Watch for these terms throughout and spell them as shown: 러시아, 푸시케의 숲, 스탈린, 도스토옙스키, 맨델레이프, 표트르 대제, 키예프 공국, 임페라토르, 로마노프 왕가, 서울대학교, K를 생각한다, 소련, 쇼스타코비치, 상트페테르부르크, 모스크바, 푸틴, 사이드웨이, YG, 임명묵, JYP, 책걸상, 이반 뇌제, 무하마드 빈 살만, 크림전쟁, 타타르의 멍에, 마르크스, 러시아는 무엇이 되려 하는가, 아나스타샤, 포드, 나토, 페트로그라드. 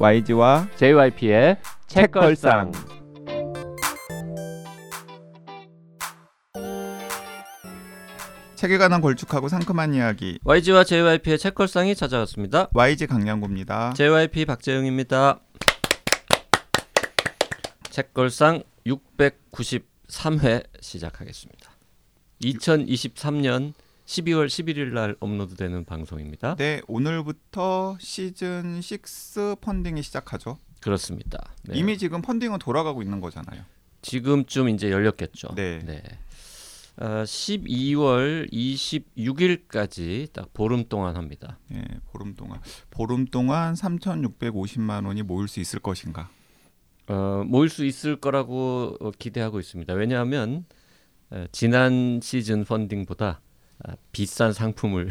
YG와 JYP의 책걸상. 책에 관한 걸쭉하고 상큼한 이야기, YG와 JYP의 책걸상이 찾아왔습니다. YG 강량구입니다. JYP 박재영입니다. 책걸상 693회 시작하겠습니다. 2023년 12월 11일 날 업로드되는 방송입니다. 네, 오늘부터 시즌 6 펀딩이 시작하죠. 그렇습니다. 네. 이미 지금 펀딩은 돌아가고 있는 거잖아요. 지금쯤 이제 열렸겠죠. 네. 네. 12월 26일까지 딱 보름 동안 합니다. 네, 보름 동안 3,650만 원이 모일 수 있을 것인가? 모일 수 있을 거라고 기대하고 있습니다. 왜냐하면 지난 시즌 펀딩보다 비싼 상품을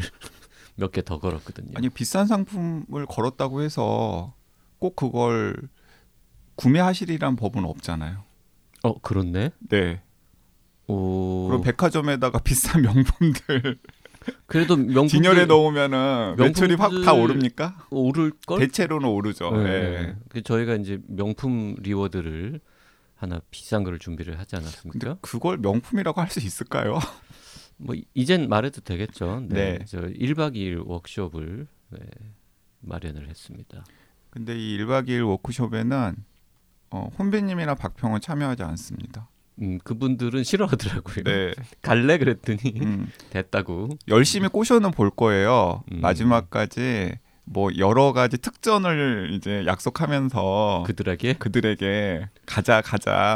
몇 개 더 걸었거든요. 아니, 비싼 상품을 걸었다고 해서 꼭 그걸 구매하시리란 법은 없잖아요. 그렇네. 네. 오. 그럼 백화점에다가 비싼 명품들 그래도 명품들 진열에 넣으면은 매출이 확 다 오릅니까? 오를 걸? 대체로는 오르죠. 네. 네. 저희가 이제 명품 리워드를 하나 비싼 거를 준비를 하지 않았습니까? 근데 그걸 명품이라고 할 수 있을까요? 뭐 이젠 말해도 되겠죠. 네. 네. 저 1박 2일 워크숍을 마련을 했습니다. 근데 이 1박 2일 워크숍에는 혼비님이나 박평은 참여하지 않습니다. 그분들은 싫어하더라고요. 네. 갈래 그랬더니 됐다고. 열심히 꼬셔는 볼 거예요. 마지막까지 뭐 여러 가지 특전을 이제 약속하면서 그들에게 가자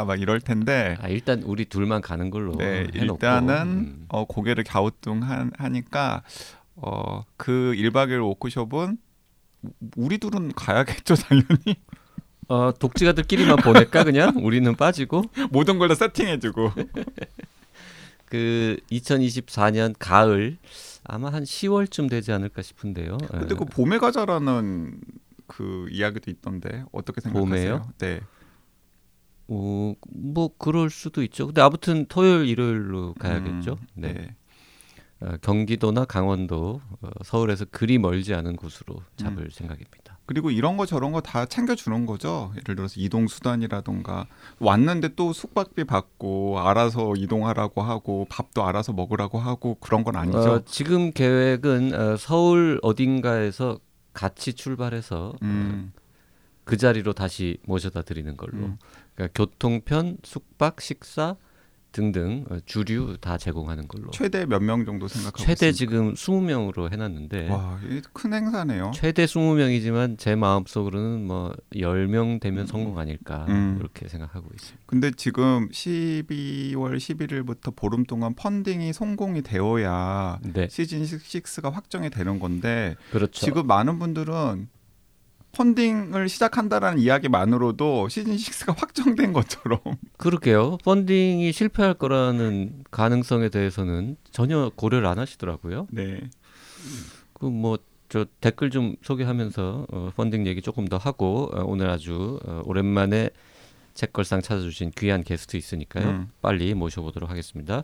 막 이럴 텐데. 일단 우리 둘만 가는 걸로. 네, 해놓고. 일단은 고개를 갸우뚱하니까 그 1박 2일 워크숍은 우리 둘은 가야겠죠, 당연히. 독지가들끼리만 보낼까 그냥? 우리는 빠지고 모든 걸 다 세팅해주고. 그 2024년 가을 아마 한 10월쯤 되지 않을까 싶은데요. 근데 그 봄에 가자라는 그 이야기도 있던데 어떻게 생각하세요? 봄에요? 네. 뭐 그럴 수도 있죠. 근데 아무튼 토요일 일요일로 가야겠죠. 네. 네. 경기도나 강원도, 서울에서 그리 멀지 않은 곳으로 잡을 생각입니다. 그리고 이런 거 저런 거 다 챙겨주는 거죠. 예를 들어서 이동수단이라던가 왔는데 또 숙박비 받고 알아서 이동하라고 하고 밥도 알아서 먹으라고 하고 그런 건 아니죠. 지금 계획은 서울 어딘가에서 같이 출발해서 그 자리로 다시 모셔다 드리는 걸로. 그러니까 교통편, 숙박, 식사 등등 주류 다 제공하는 걸로. 최대 몇 명 정도 생각하고 있습니까? 최대 있습니까? 지금 20명으로 해놨는데. 와, 이게 큰 행사네요. 최대 20명이지만 제 마음속으로는 뭐 10명 되면 성공 아닐까 이렇게 생각하고 있습니다. 근데 지금 12월 11일부터 보름 동안 펀딩이 성공이 되어야 네. 시즌 6가 확정이 되는 건데. 그렇죠. 지금 많은 분들은 펀딩을 시작한다라는 이야기만으로도 시즌 6가 확정된 것처럼. 그러게요. 펀딩이 실패할 거라는 가능성에 대해서는 전혀 고려를 안 하시더라고요. 네. 그 뭐 저 댓글 좀 소개하면서 펀딩 얘기 조금 더 하고 오늘 아주 오랜만에 책걸상 찾아주신 귀한 게스트 있으니까요. 빨리 모셔보도록 하겠습니다.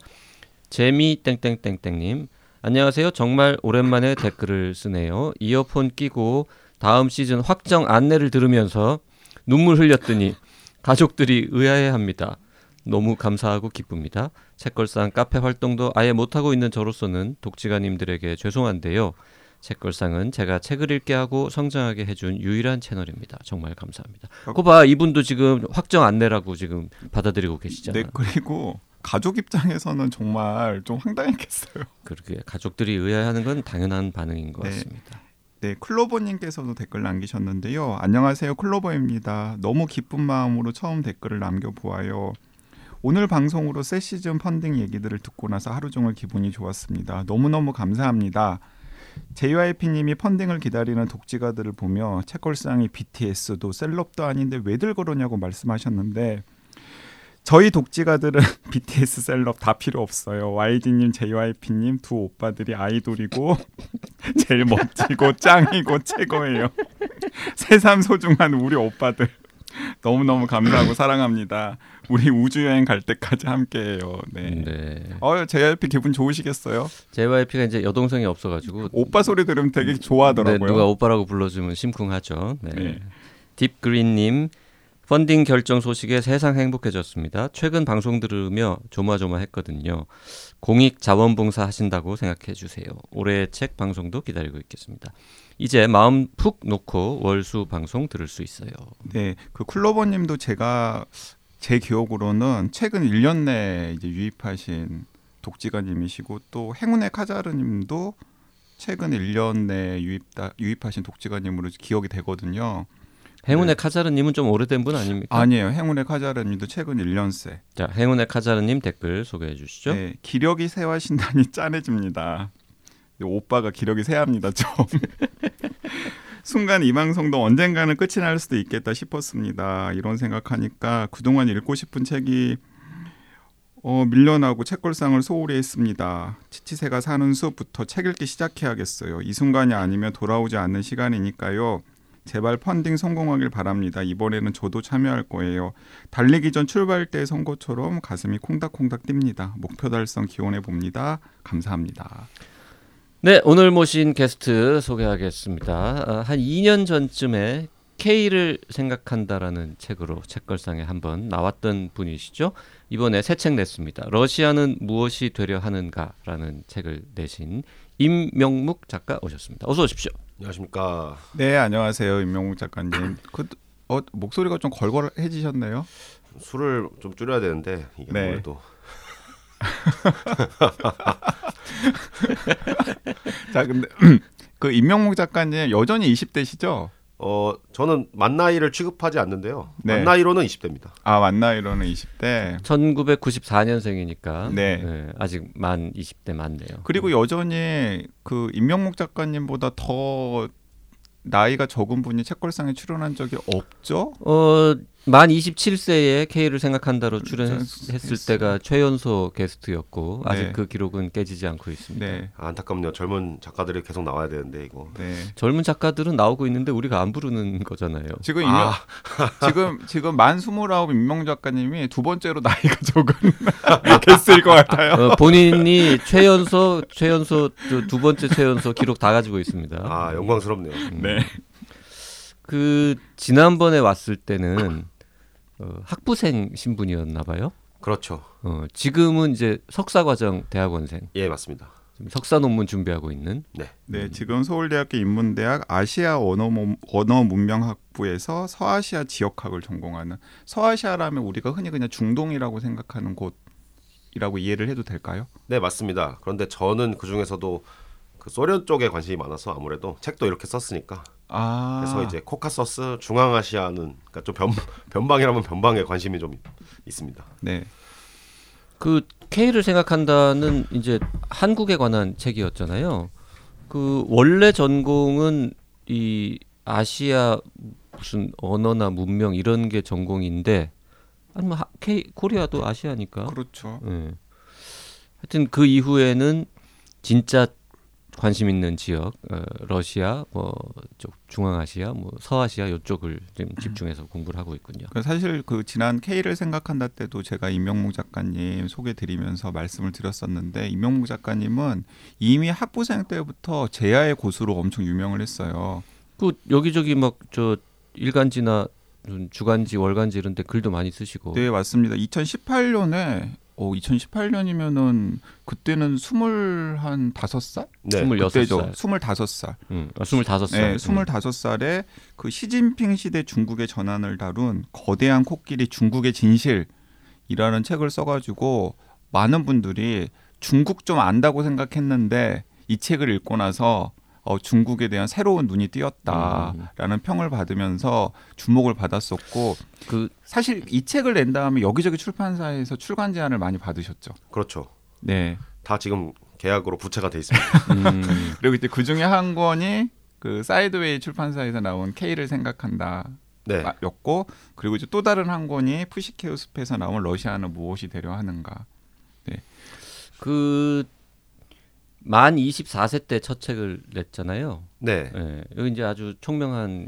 재미 땡땡땡땡님, 안녕하세요. 정말 오랜만에 댓글을 쓰네요. 이어폰 끼고 다음 시즌 확정 안내를 들으면서 눈물 흘렸더니 가족들이 의아해합니다. 너무 감사하고 기쁩니다. 책걸상 카페 활동도 아예 못하고 있는 저로서는 독지가님들에게 죄송한데요. 책걸상은 제가 책을 읽게 하고 성장하게 해준 유일한 채널입니다. 정말 감사합니다. 거봐, 이분도 지금 확정 안내라고 지금 받아들이고 계시잖아요. 네, 그리고 가족 입장에서는 정말 좀 황당했겠어요. 그렇게 가족들이 의아해하는 건 당연한 반응인 것 같습니다. 네, 클로버님께서도 댓글 남기셨는데요. 안녕하세요, 클로버입니다. 너무 기쁜 마음으로 처음 댓글을 남겨보아요. 오늘 방송으로 새 시즌 펀딩 얘기들을 듣고 나서 하루 종일 기분이 좋았습니다. 너무너무 감사합니다. JYP님이 펀딩을 기다리는 독지가들을 보며 책걸상이 BTS도 셀럽도 아닌데 왜들 그러냐고 말씀하셨는데 저희 독지가들은 BTS 셀럽 다 필요 없어요. YG님, JYP님 두 오빠들이 아이돌이고 제일 멋지고 짱이고 최고예요. 새삼 소중한 우리 오빠들 너무너무 감사하고 사랑합니다. 우리 우주여행 갈 때까지 함께해요. 네. 네. JYP 기분 좋으시겠어요? JYP가 이제 여동생이 없어가지고 오빠 소리 들으면 되게 좋아하더라고요. 네, 누가 오빠라고 불러주면 심쿵하죠. 네. 네. 딥그린님, 펀딩 결정 소식에 세상 행복해졌습니다. 최근 방송 들으며 조마조마했거든요. 공익 자원봉사 하신다고 생각해 주세요. 올해 책 방송도 기다리고 있겠습니다. 이제 마음 푹 놓고 월수 방송 들을 수 있어요. 네, 그 쿨러버님도 제가 제 기억으로는 최근 1년 내에 이제 유입하신 독지가님이시고, 또 행운의 카자르님도 최근 1년 내에 유입하신 독지가님으로 기억이 되거든요. 행운의 네. 카자르님은 좀 오래된 분 아닙니까? 아니에요. 행운의 카자르님도 최근 1년새. 자, 행운의 카자르님 댓글 소개해 주시죠. 네, 기력이 세하신다니 짠해집니다. 오빠가 기력이 세합니다. 좀. 순간 이 방송도 언젠가는 끝이 날 수도 있겠다 싶었습니다. 이런 생각하니까 그동안 읽고 싶은 책이 밀려나고 책걸상을 소홀히 했습니다. 치치새가 사는 숲부터 책 읽기 시작해야겠어요. 이 순간이 아니면 돌아오지 않는 시간이니까요. 제발 펀딩 성공하길 바랍니다. 이번에는 저도 참여할 거예요. 달리기 전 출발대에 선 것처럼 가슴이 콩닥콩닥 뜁니다. 목표 달성 기원해 봅니다. 감사합니다. 네, 오늘 모신 게스트 소개하겠습니다. 한 2년 전쯤에 K를 생각한다라는 책으로 책걸상에 한번 나왔던 분이시죠. 이번에 새 책 냈습니다. 러시아는 무엇이 되려 하는가라는 책을 내신 임명묵 작가 오셨습니다. 어서 오십시오. 안녕하십니까. 네, 안녕하세요. 임명묵 작가님. 목소리가 좀 걸걸해지셨네요. 술을 좀 줄여야 되는데 이게 네. 아무래도. 자, 근데 그 임명묵 작가님 여전히 20대시죠? 저는 만 나이를 취급하지 않는데요. 네. 만 나이로는 20대입니다. 아, 만 나이로는 20대. 1994년생이니까 네. 네, 아직 만 20대 맞네요. 그리고 여전히 그 임명묵 작가님보다 더 나이가 적은 분이 책걸상에 출연한 적이 없죠? 만 27세에 K를 생각한다로 출연했을 때가 최연소 게스트였고 아직 네. 그 기록은 깨지지 않고 있습니다. 네. 아, 안타깝네요. 젊은 작가들이 계속 나와야 되는데 이거. 네. 젊은 작가들은 나오고 있는데 우리가 안 부르는 거잖아요. 지금 지금 만 29 임명 작가님이 두 번째로 나이가 적은 게스트일 것 같아요. 본인이 최연소 두 번째 최연소 기록 다 가지고 있습니다. 아, 영광스럽네요. 네. 그 지난번에 왔을 때는 학부생 신분이었나 봐요. 그렇죠. 지금은 이제 석사과정 대학원생. 예, 맞습니다. 석사 논문 준비하고 있는. 네. 네, 지금 서울대학교 인문대학 아시아 언어문명학부에서 서아시아 지역학을 전공하는, 서아시아라면 우리가 흔히 그냥 중동이라고 생각하는 곳이라고 이해를 해도 될까요? 네, 맞습니다. 그런데 저는 그 중에서도 그 소련 쪽에 관심이 많아서 아무래도 책도 이렇게 썼으니까. 아. 그래서 이제 코카서스, 중앙아시아는, 그러니까 좀 변방이라면 변방에 관심이 좀 있습니다. 네. 그 K를 생각한다는 이제 한국에 관한 책이었잖아요. 그 원래 전공은 이 아시아 무슨 언어나 문명 이런 게 전공인데, 아니면 코리아도 아시아니까. 그렇죠. 네. 하여튼 그 이후에는 진짜 관심 있는 지역, 러시아, 중앙아시아, 서아시아 이쪽을 지금 집중해서 공부를 하고 있군요. 사실 그 지난 K를 생각한다 때도 제가 임명묵 작가님 소개드리면서 말씀을 드렸었는데, 임명묵 작가님은 이미 학부생 때부터 제야의 고수로 엄청 유명을 했어요. 그 여기저기 막 저 일간지나 주간지, 월간지 이런 데 글도 많이 쓰시고. 네, 맞습니다. 2018년에 2018년이면은 그때는 25살? 네. 26살. 25살. 25살. 네, 25살에 그 시진핑 시대 중국의 전환을 다룬 거대한 코끼리 중국의 진실이라는 책을 써가지고 많은 분들이 중국 좀 안다고 생각했는데 이 책을 읽고 나서 중국에 대한 새로운 눈이 띄었다라는 평을 받으면서 주목을 받았었고, 그 사실 이 책을 낸 다음에 여기저기 출판사에서 출간 제안을 많이 받으셨죠. 그렇죠. 네, 다 지금 계약으로 부채가 돼 있습니다. 그리고 이제 그 중에 한 권이 그 사이드웨이 출판사에서 나온 K를 생각한다. 네. 였고, 그리고 이제 또 다른 한 권이 푸시케의 숲에서 나온 러시아는 무엇이 되려 하는가. 네, 그. 만 24세 때 첫 책을 냈잖아요. 네. 예, 여기 이제 아주 총명한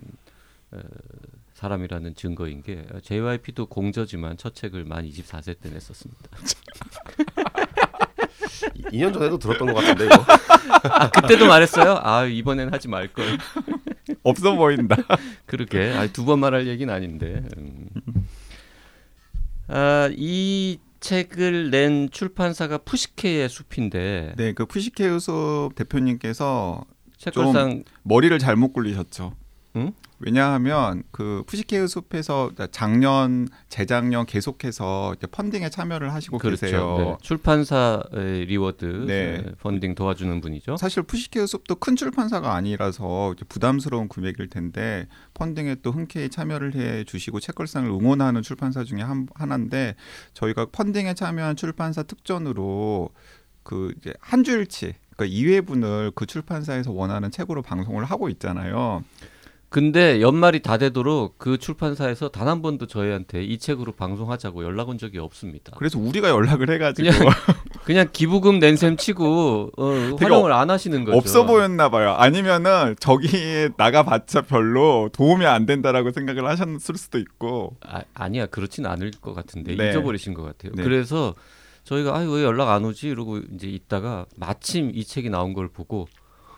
사람이라는 증거인 게 JYP도 공저지만 첫 책을 만 24세 때 냈었습니다. 2년 전에도 들었던 것 같은데 이거. 아, 그때도 말했어요? 아, 이번엔 하지 말걸. 없어 보인다. 그러게. 두 번 말할 얘기는 아닌데. 아, 이 책을 낸 출판사가 푸시케의 숲인데. 네, 그 푸시케의 숲 대표님께서 책걸상... 좀 머리를 잘못 굴리셨죠. 응? 왜냐하면 그 푸시케의 숲에서 작년, 재작년 계속해서 펀딩에 참여를 하시고 그렇죠. 계세요. 네. 출판사의 리워드 네. 펀딩 도와주는 분이죠. 사실 푸시케의 숲도 큰 출판사가 아니라서 부담스러운 금액일 텐데 펀딩에 또 흔쾌히 참여를 해주시고 책걸상을 응원하는 출판사 중에 하나인데 저희가 펀딩에 참여한 출판사 특전으로 그 이제 한 주일치, 그러니까 2회분을 그 출판사에서 원하는 책으로 방송을 하고 있잖아요. 근데 연말이 다 되도록 그 출판사에서 단 한 번도 저희한테 이 책으로 방송하자고 연락 온 적이 없습니다. 그래서 우리가 연락을 해가지고 그냥 기부금 낸 셈 치고 활용을 안 하시는 거죠. 없어 보였나 봐요. 아니면은 저기에 나가봤자 별로 도움이 안 된다라고 생각을 하셨을 수도 있고. 아, 아니야 그렇진 않을 것 같은데 네. 잊어버리신 것 같아요. 네. 그래서 저희가 아, 왜 연락 안 오지 이러고 이제 있다가 마침 이 책이 나온 걸 보고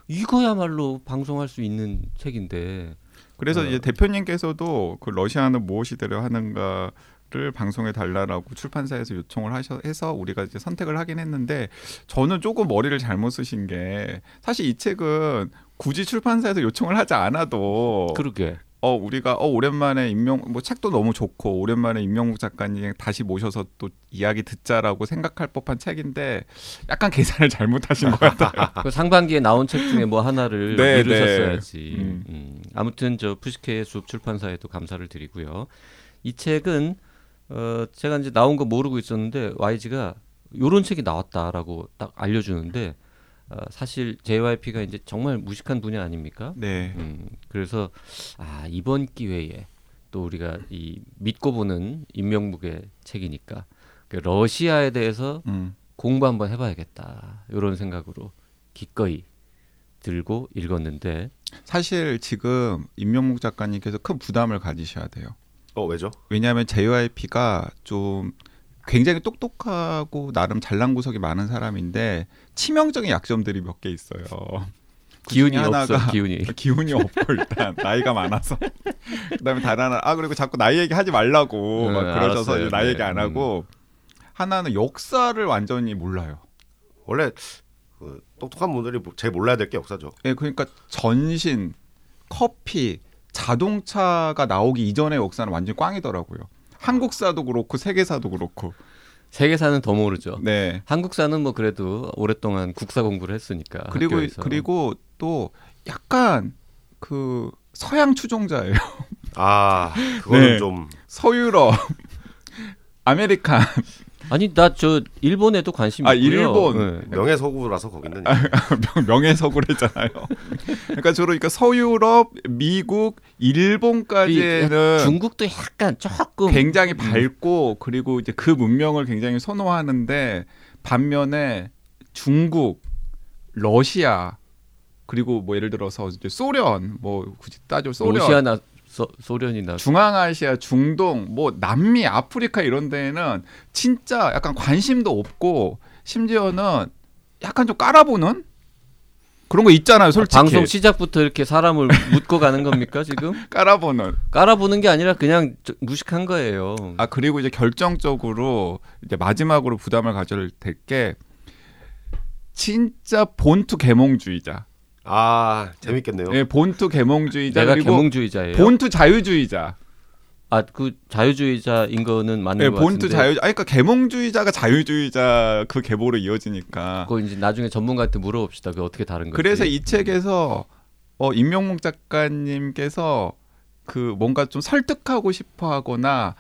이거야말로 방송할 수 있는 책인데. 그래서 이제 대표님께서도 그 러시아는 무엇이 되려 하는가를 방송해 달라라고 출판사에서 요청을 해서 우리가 이제 선택을 하긴 했는데 저는 조금 머리를 잘못 쓰신 게 사실 이 책은 굳이 출판사에서 요청을 하지 않아도 그러게. 우리가 오랜만에 책도 너무 좋고 오랜만에 임명묵 작가님 다시 모셔서 또 이야기 듣자라고 생각할 법한 책인데 약간 계산을 잘못하신 것 같아요. 그 상반기에 나온 책 중에 뭐 하나를 미루셨어야지. 네, 네. 아무튼 저 푸시케의 숲 출판사에도 감사를 드리고요. 이 책은 제가 이제 나온 거 모르고 있었는데 YG가 이런 책이 나왔다라고 딱 알려주는데 사실 JYP가 이제 정말 무식한 분야 아닙니까? 네. 그래서 이번 기회에 또 우리가 이 믿고 보는 임명묵의 책이니까 러시아에 대해서 공부 한번 해봐야겠다 이런 생각으로 기꺼이 들고 읽었는데 사실 지금 임명묵 작가님께서 큰 부담을 가지셔야 돼요. 왜죠? 왜냐하면 JYP가 좀 굉장히 똑똑하고 나름 잘난 구석이 많은 사람인데 치명적인 약점들이 몇 개 있어요. 기운이 없어. 기운이 없고 일단 나이가 많아서. 그다음에 다른 하나 그리고 자꾸 나이 얘기하지 말라고 막 그러셔서 이제 나이 얘기 안 하고 하나는 역사를 완전히 몰라요. 원래 그 똑똑한 분들이 제일 몰라야 될 게 역사죠. 네, 그러니까 전신, 커피, 자동차가 나오기 이전의 역사는 완전히 꽝이더라고요. 한국사도 그렇고 세계사도 그렇고. 세계사는 더 모르죠. 네. 한국사는 뭐 그래도 오랫동안 국사 공부를 했으니까. 그리고 또 약간 그 서양 추종자예요. 아, 그거는 네. 좀 서유럽, 아메리칸. 아니 나 저 일본에도 관심이 있고요. 일본 네. 명예서구라서 거기는 명예서구랬잖아요. 그러니까 주로 그러니까 서유럽, 미국, 일본까지는 중국도 약간 조금 굉장히 밝고 그리고 이제 그 문명을 굉장히 선호하는데 반면에 중국, 러시아 그리고 뭐 예를 들어서 이제 소련 뭐 굳이 따져 소련 러시아나 소련이나 중앙아시아, 중동, 뭐 남미, 아프리카 이런 데에는 진짜 약간 관심도 없고 심지어는 약간 좀 깔아보는 그런 거 있잖아요, 솔직히. 방송 시작부터 이렇게 사람을 묻고 가는 겁니까, 지금? 깔아보는 게 아니라 그냥 무식한 거예요. 그리고 이제 결정적으로 이제 마지막으로 부담을 가져야 될 게 진짜 본투 계몽주의자. 재밌겠네요. 네, 본투 계몽주의자. 내가 계몽주의자예요. 본투 자유주의자. 그 자유주의자인 거는 맞는 것 같은데. 본투 자유. 그러니까 계몽주의자가 자유주의자 그 계보로 이어지니까. 그거 이제 나중에 전문가한테 물어봅시다. 그게 어떻게 다른 거지? 그래서 이 책에서 임명묵 작가님께서 그 뭔가 좀 설득하고 싶어하거나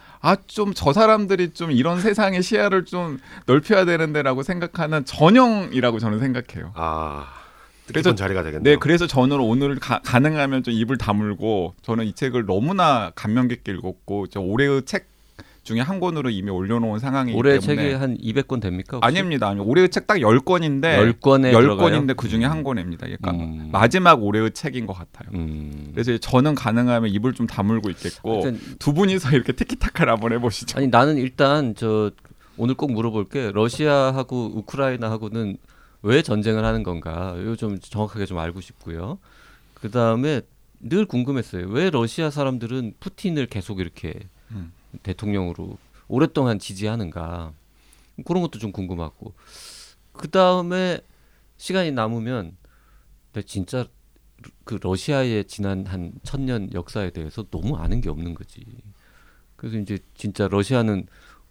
좀 저 사람들이 좀 이런 세상의 시야를 좀 넓혀야 되는데라고 생각하는 전형이라고 저는 생각해요. 그래서 자리가 되겠네요. 네, 그래서 저는 오늘 가능하면 좀 입을 다물고 저는 이 책을 너무나 감명 깊게 읽었고 올해의 책 중에 한 권으로 이미 올려놓은 상황이기 올해 때문에 올해 책이 한 200권 됩니까? 혹시? 아닙니다. 올해의 책 딱 10권인데 10권인데 그중에 한 권입니다. 그러니까 마지막 올해의 책인 것 같아요. 그래서 저는 가능하면 입을 좀 다물고 있겠고 두 분이서 이렇게 티키타카를 한번 해보시죠. 아니 나는 일단 저 오늘 꼭 물어볼 게 러시아하고 우크라이나하고는 왜 전쟁을 하는 건가? 이거 좀 정확하게 좀 알고 싶고요. 그 다음에 늘 궁금했어요. 왜 러시아 사람들은 푸틴을 계속 이렇게 대통령으로 오랫동안 지지하는가. 그런 것도 좀 궁금하고. 그다음에 시간이 남으면 진짜 그 러시아의 지난 한 1000년 역사에 대해서 너무 아는 게 없는 거지. 그래서 이제 진짜 러시아는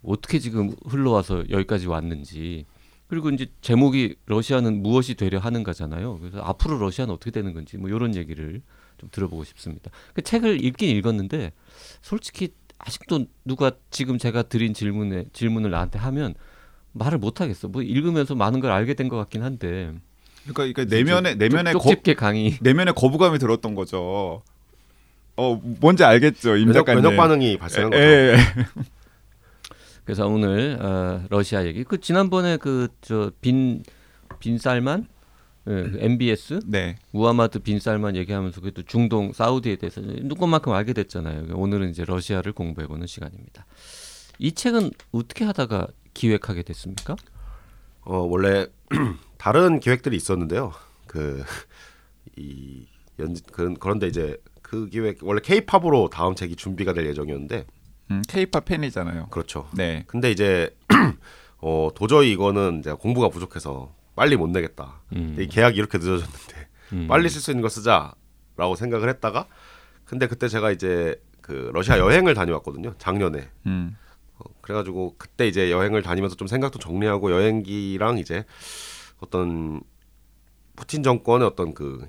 어떻게 지금 흘러와서 여기까지 왔는지. 그리고 이제 제목이 러시아는 무엇이 되려 하는가잖아요. 그래서 앞으로 러시아는 어떻게 되는 건지 뭐 이런 얘기를 좀 들어보고 싶습니다. 그 책을 읽긴 읽었는데 솔직히 아직도 누가 지금 제가 드린 질문을 나한테 하면 말을 못 하겠어. 뭐 읽으면서 많은 걸 알게 된 것 같긴 한데. 그러니까 내면에 거부감이 들었던 거죠. 뭔지 알겠죠, 임 작가님. 면역 반응이 발생한 거죠. 그래서 오늘 러시아 얘기. 그 지난번에 그 저 빈 살만 그 MBS 무하마드 빈 살만 얘기하면서 그것도 중동 사우디에 대해서 누구만큼 알게 됐잖아요. 오늘은 이제 러시아를 공부해보는 시간입니다. 이 책은 어떻게 하다가 기획하게 됐습니까? 원래 다른 기획들이 있었는데요. 그런데 이제 그 기획 원래 K-팝으로 다음 책이 준비가 될 예정이었는데. K-팝 팬이잖아요. 그렇죠. 네. 근데 이제 도저히 이거는 제가 공부가 부족해서 빨리 못 내겠다. 이 계약이 이렇게 늦어졌는데 빨리 쓸 수 있는 거 쓰자라고 생각을 했다가, 근데 그때 제가 이제 그 러시아 여행을 다녀왔거든요. 작년에. 그래가지고 그때 이제 여행을 다니면서 좀 생각도 정리하고 여행기랑 이제 어떤 푸틴 정권의 어떤 그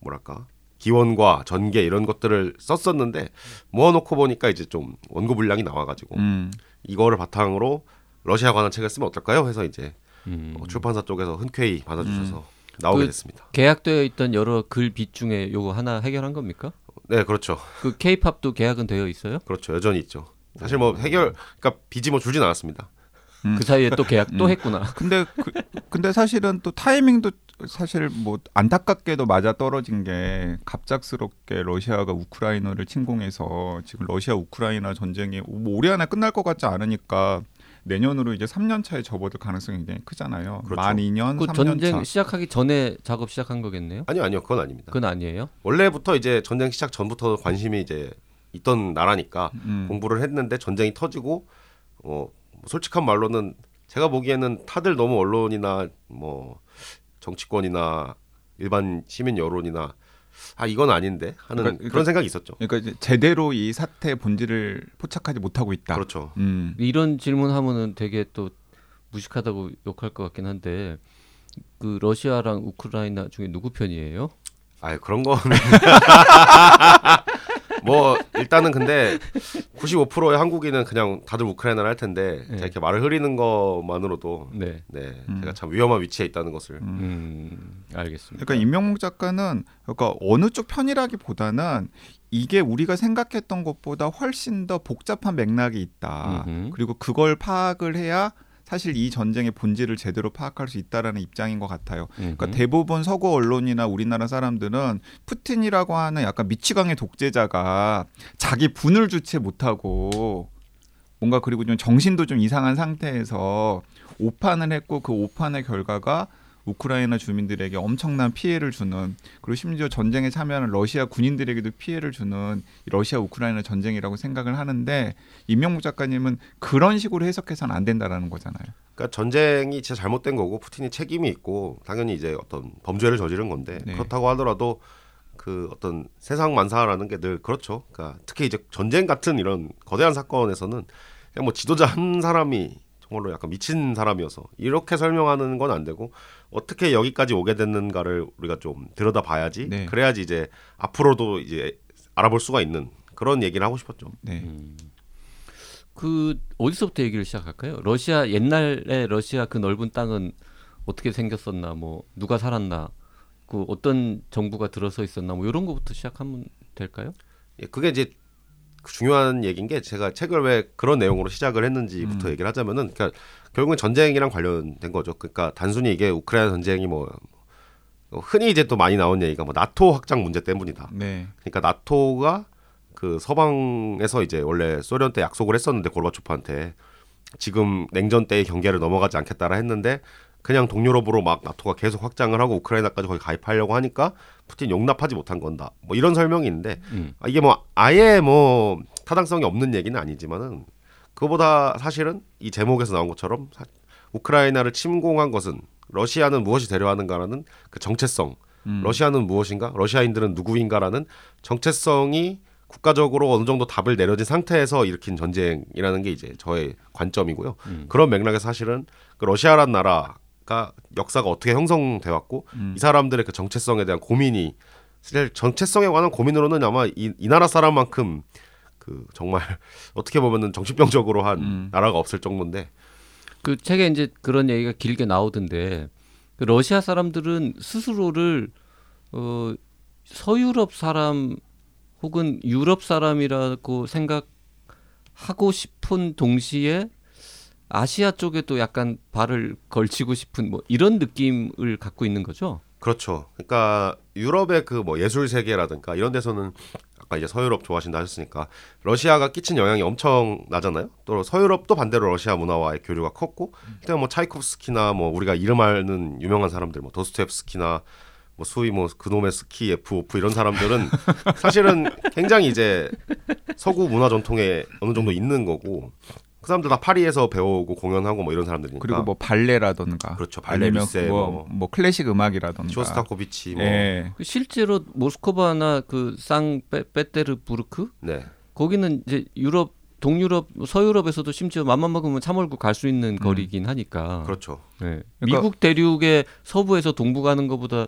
뭐랄까 기원과 전개 이런 것들을 썼었는데 모아놓고 보니까 이제 좀 원고 분량이 나와가지고 이거를 바탕으로 러시아 관한 책을 쓰면 어떨까요? 해서 이제 출판사 쪽에서 흔쾌히 받아주셔서 나오게 됐습니다. 계약되어 있던 여러 글빚 중에 요거 하나 해결한 겁니까? 네, 그렇죠. 그 K-팝도 계약은 되어 있어요? 그렇죠, 여전히 있죠. 사실 뭐 그러니까 빚이 뭐 줄진 않았습니다. 그 사이에 또 계약 또 했구나. 근데 사실은 또 타이밍도 사실 뭐 안타깝게도 맞아 떨어진 게 갑작스럽게 러시아가 우크라이나를 침공해서 지금 러시아 우크라이나 전쟁이 뭐 올해 안에 끝날 것 같지 않으니까 내년으로 이제 3년 차에 접어들 가능성이 굉장히 크잖아요. 그렇죠. 만 2년, 그 3년 전쟁 차. 시작하기 전에 작업 시작한 거겠네요? 아니요. 그건 아닙니다. 그건 아니에요? 원래부터 이제 전쟁 시작 전부터 관심이 이제 있던 나라니까 공부를 했는데 전쟁이 터지고 솔직한 말로는 제가 보기에는 다들 너무 언론이나 뭐 정치권이나 일반 시민 여론이나 이건 아닌데 하는 그런 생각이 있었죠. 그러니까 이제 제대로 이 사태의 본질을 포착하지 못하고 있다. 그렇죠. 이런 질문하면은 되게 또 무식하다고 욕할 것 같긴 한데 그 러시아랑 우크라이나 중에 누구 편이에요? 그런 건 뭐 일단은 근데 95%의 한국인은 그냥 다들 우크라이나를 할 텐데 제가 이렇게 말을 흐리는 것만으로도 제가 참 위험한 위치에 있다는 것을 알겠습니다. 그러니까 임명묵 작가는 그러니까 어느 쪽 편이라기보다는 이게 우리가 생각했던 것보다 훨씬 더 복잡한 맥락이 있다. 그리고 그걸 파악을 해야 사실 이 전쟁의 본질을 제대로 파악할 수 있다라는 입장인 것 같아요. 그러니까 대부분 서구 언론이나 우리나라 사람들은 푸틴이라고 하는 약간 미치광이 독재자가 자기 분을 주체 못하고 뭔가 그리고 좀 정신도 좀 이상한 상태에서 오판을 했고 그 오판의 결과가 우크라이나 주민들에게 엄청난 피해를 주는, 그리고 심지어 전쟁에 참여하는 러시아 군인들에게도 피해를 주는 러시아 우크라이나 전쟁이라고 생각을 하는데 임명묵 작가님은 그런 식으로 해석해서는 안 된다라는 거잖아요. 그러니까 전쟁이 진짜 잘못된 거고 푸틴이 책임이 있고 당연히 이제 어떤 범죄를 저지른 건데 그렇다고 하더라도 그 어떤 세상 만사라는 게 늘 그렇죠. 그러니까 특히 이제 전쟁 같은 이런 거대한 사건에서는 그냥 뭐 지도자 한 사람이 정말로 약간 미친 사람이어서 이렇게 설명하는 건 안 되고 어떻게 여기까지 오게 됐는가를 우리가 좀 들여다봐야지. 그래야지 이제 앞으로도 이제 알아볼 수가 있는 그런 얘기를 하고 싶었죠. 그 어디서부터 얘기를 시작할까요? 러시아 옛날에 러시아 그 넓은 땅은 어떻게 생겼었나, 뭐 누가 살았나, 그 어떤 정부가 들어서 있었나, 뭐 이런 거부터 시작하면 될까요? 그게 이제 중요한 얘기인 게 제가 책을 왜 그런 내용으로 시작을 했는지부터 얘기를 하자면은 그러니까 결국은 전쟁이랑 관련된 거죠. 그러니까 단순히 이게 우크라이나 전쟁이 뭐 흔히 이제 또 많이 나온 얘기가 뭐 나토 확장 문제 때문이다. 그러니까 나토가 그 서방에서 이제 원래 소련 때 약속을 했었는데 고르바초프한테 지금 냉전 때의 경계를 넘어가지 않겠다라 했는데 그냥 동유럽으로 막 나토가 계속 확장을 하고 우크라이나까지 거의 가입하려고 하니까 푸틴 용납하지 못한 건다. 뭐 이런 설명인데 이게 뭐 아예 뭐 타당성이 없는 얘기는 아니지만은 그보다 사실은 이 제목에서 나온 것처럼 우크라이나를 침공한 것은 러시아는 무엇이 되려 하는가라는 그 정체성, 러시아는 무엇인가, 러시아인들은 누구인가라는 정체성이 국가적으로 어느 정도 답을 내려진 상태에서 일으킨 전쟁이라는 게 이제 저의 관점이고요. 그런 맥락에서 사실은 그 러시아란 나라가 역사가 어떻게 형성돼 왔고 이 사람들의 그 정체성에 대한 고민이 사실 정체성에 관한 고민으로는 아마 이 나라 사람만큼 그 정말 어떻게 보면은 정신병적으로 한 나라가 없을 정도인데 그 책에 이제 그런 얘기가 길게 나오던데 러시아 사람들은 스스로를 서유럽 사람 혹은 유럽 사람이라고 생각하고 싶은 동시에 아시아 쪽에 또 약간 발을 걸치고 싶은 뭐 이런 느낌을 갖고 있는 거죠. 그렇죠. 그러니까 유럽의 그 뭐 예술 세계라든가 이런 데서는 아까 이제 서유럽 좋아하신다 하셨으니까 러시아가 끼친 영향이 엄청 나잖아요. 또 서유럽도 반대로 러시아 문화와의 교류가 컸고 그때 뭐 차이코프스키나 뭐 우리가 이름 아는 유명한 사람들 뭐 도스토옙스키나 뭐 소위 뭐 그놈의 스키, F.O.F. 이런 사람들은 사실은 굉장히 이제 서구 문화 전통에 어느 정도 있는 거고 그 사람들 다 파리에서 배우고 공연하고 뭐 이런 사람들이니까 그리고 뭐 발레라든가 그렇죠 발레 뮤세 뭐 클래식 음악이라든가 쇼스타코비치 뭐 네. 실제로 모스크바나 그 상트페테르부르크 네. 거기는 이제 유럽 동유럽 서유럽에서도 심지어 맘만 먹으면 차 몰고 갈 수 있는 거리긴 하니까 그렇죠 네. 그러니까 미국 대륙의 서부에서 동부 가는 것보다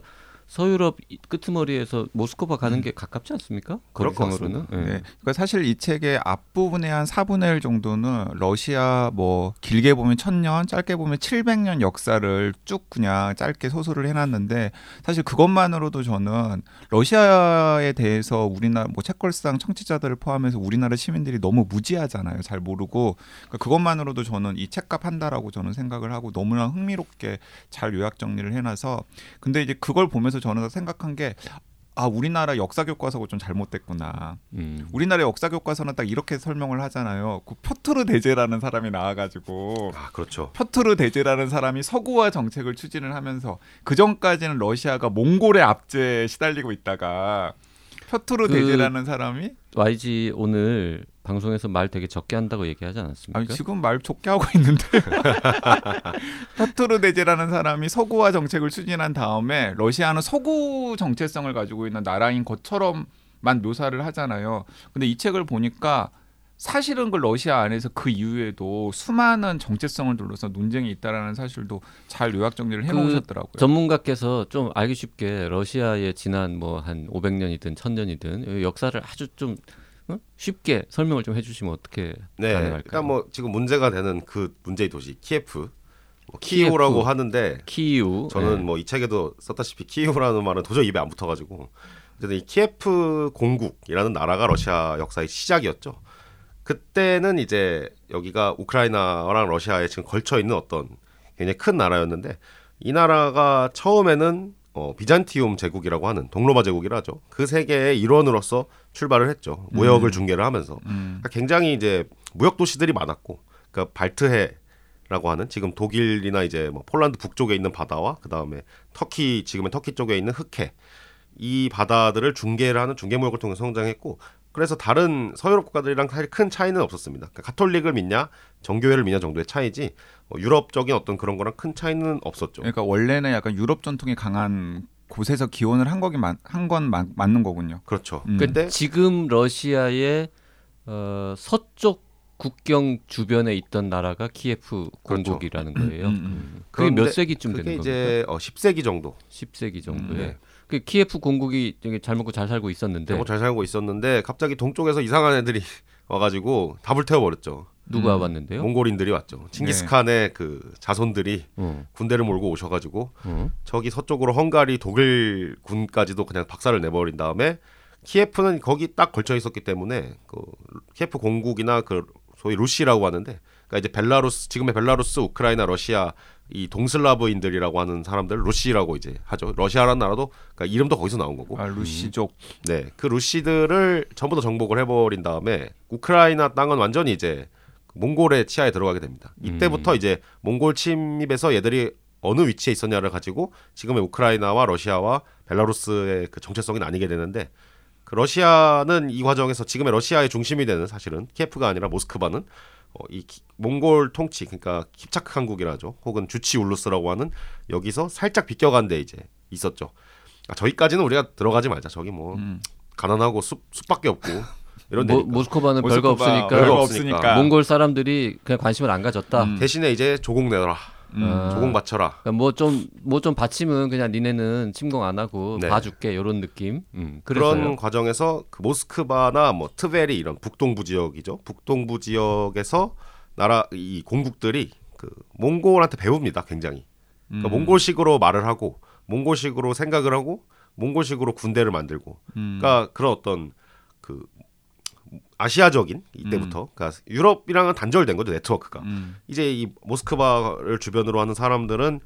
서유럽 끄트머리에서 모스크바 가는 게 가깝지 않습니까? 그럴 것 같습니다. 네. 네. 그러니까 사실 이 책의 앞부분의 한 4분의 1 정도는 러시아 뭐 길게 보면 1000년, 짧게 보면 700년 역사를 쭉 그냥 짧게 소설을 해놨는데 사실 그것만으로도 저는 러시아에 대해서 우리나라 뭐 책걸상 청취자들을 포함해서 우리나라 시민들이 너무 무지하잖아요. 잘 모르고 그러니까 그것만으로도 저는 이 책값 한다라고 저는 생각을 하고 너무나 흥미롭게 잘 요약 정리를 해놔서 근데 이제 그걸 보면서 저는 생각한 게 아 우리나라 역사 교과서가 좀 잘못됐구나. 우리나라 역사 교과서는 딱 이렇게 설명을 하잖아요. 그 표트르 대제라는 사람이 나와가지고 아 그렇죠. 표트르 대제라는 사람이 서구화 정책을 추진을 하면서 그 전까지는 러시아가 몽골의 압제에 시달리고 있다가 표트르 대제라는 사람이 YG 오늘 방송에서 말 되게 적게 한다고 얘기하지 않았습니까? 아니, 지금 말 적게 하고 있는데 포트르 대제라는 사람이 서구화 정책을 추진한 다음에 러시아는 서구 정체성을 가지고 있는 나라인 것처럼만 묘사를 하잖아요. 근데 이 책을 보니까 사실은 그 러시아 안에서 그 이후에도 수많은 정체성을 둘러서 논쟁이 있다라는 사실도 잘 요약 정리를 해놓으셨더라고요. 그 전문가께서 좀 알기 쉽게 러시아의 지난 뭐 한 500년이든 1000년이든 역사를 아주 좀 쉽게 설명을 좀 해주시면 어떻게 네, 가능할까요? 일단 뭐 지금 문제가 되는 그 문제의 도시 키예프, 뭐 키이우라고 하는데 키이우 저는 네. 뭐 이 책에도 썼다시피 키이우라는 말은 도저히 입에 안 붙어가지고 이 키예프 공국이라는 나라가 러시아 역사의 시작이었죠. 그때는 이제 여기가 우크라이나랑 러시아에 지금 걸쳐 있는 어떤 굉장히 큰 나라였는데 이 나라가 처음에는 비잔티움 제국이라고 하는 동로마 제국이라 하죠. 그 세계의 일원으로서 출발을 했죠. 무역을 중개를 하면서 그러니까 굉장히 이제 무역 도시들이 많았고, 그러니까 발트해라고 하는 지금 독일이나 이제 뭐 폴란드 북쪽에 있는 바다와 그 다음에 터키 지금의 터키 쪽에 있는 흑해 이 바다들을 중개를 하는 중개 무역을 통해 성장했고, 그래서 다른 서유럽 국가들이랑 사실 큰 차이는 없었습니다. 그러니까 가톨릭을 믿냐 정교회를 믿냐 정도의 차이지. 유럽적인 어떤 그런 거랑 큰 차이는 없었죠. 그러니까 원래는 약간 유럽 전통이 강한 곳에서 기원을 한 건 맞는 거군요. 그렇죠. 근데 지금 러시아의 서쪽 국경 주변에 있던 나라가 키예프 공국이라는 그렇죠. 거예요. 그게 몇 세기쯤 되는 거예요? 그게 되는 이제 10세기 정도. 10세기 정도에. 네. 그 키예프 공국이 되게 잘 먹고 잘 살고 있었는데. 갑자기 동쪽에서 이상한 애들이 와가지고 다 불태워버렸죠. 누가 왔는데요? 몽골인들이 왔죠. 칭기스칸의 네. 그 자손들이 군대를 몰고 오셔가지고 저기 서쪽으로 헝가리, 독일 군까지도 그냥 박살을 내버린 다음에 키예프는 거기 딱 걸쳐 있었기 때문에 그 키예프 공국이나 그 소위 루시라고 하는데, 그러니까 이제 벨라루스 지금의 벨라루스, 우크라이나, 러시아 이 동슬라브인들이라고 하는 사람들 루시라고 이제 하죠. 러시아라는 나라도 그러니까 이름도 거기서 나온 거고. 아, 루시족. 네, 그 루시들을 전부 다 정복을 해버린 다음에 우크라이나 땅은 완전히 이제 몽골의 치하에 들어가게 됩니다. 이때부터 이제 몽골 침입에서 얘들이 어느 위치에 있었냐를 가지고 지금의 우크라이나와 러시아와 벨라루스의 그 정체성이 나뉘게 되는데, 그 러시아는 이 과정에서 지금의 러시아의 중심이 되는 사실은 키예프가 아니라 모스크바는 이 몽골 통치, 그러니까 킵차크한국이라죠, 혹은 주치울루스라고 하는 여기서 살짝 비껴간 데 이제 있었죠. 아, 저기까지는 우리가 들어가지 말자. 저기 뭐 가난하고 숲밖에 없고 이런 데니까. 모스크바는 별거 없으니까 몽골 사람들이 그냥 관심을 안 가졌다. 대신에 이제 조공 내놔라. 조공 받쳐라. 뭐 좀 받침은 그냥 니네는 침공 안 하고 네. 봐줄게 이런 느낌. 그런 과정에서 그 모스크바나 뭐 트베리 이런 북동부 지역이죠. 북동부 지역에서 이 공국들이 그 몽골한테 배웁니다. 굉장히 그러니까 몽골식으로 말을 하고 몽골식으로 생각을 하고 몽골식으로 군대를 만들고. 그러니까 그런 어떤 그 아시아적인 이때부터 그러니까 유럽이랑은 단절된 거죠, 네트워크가. 이제 이 모스크바를 주변으로 하는 사람들은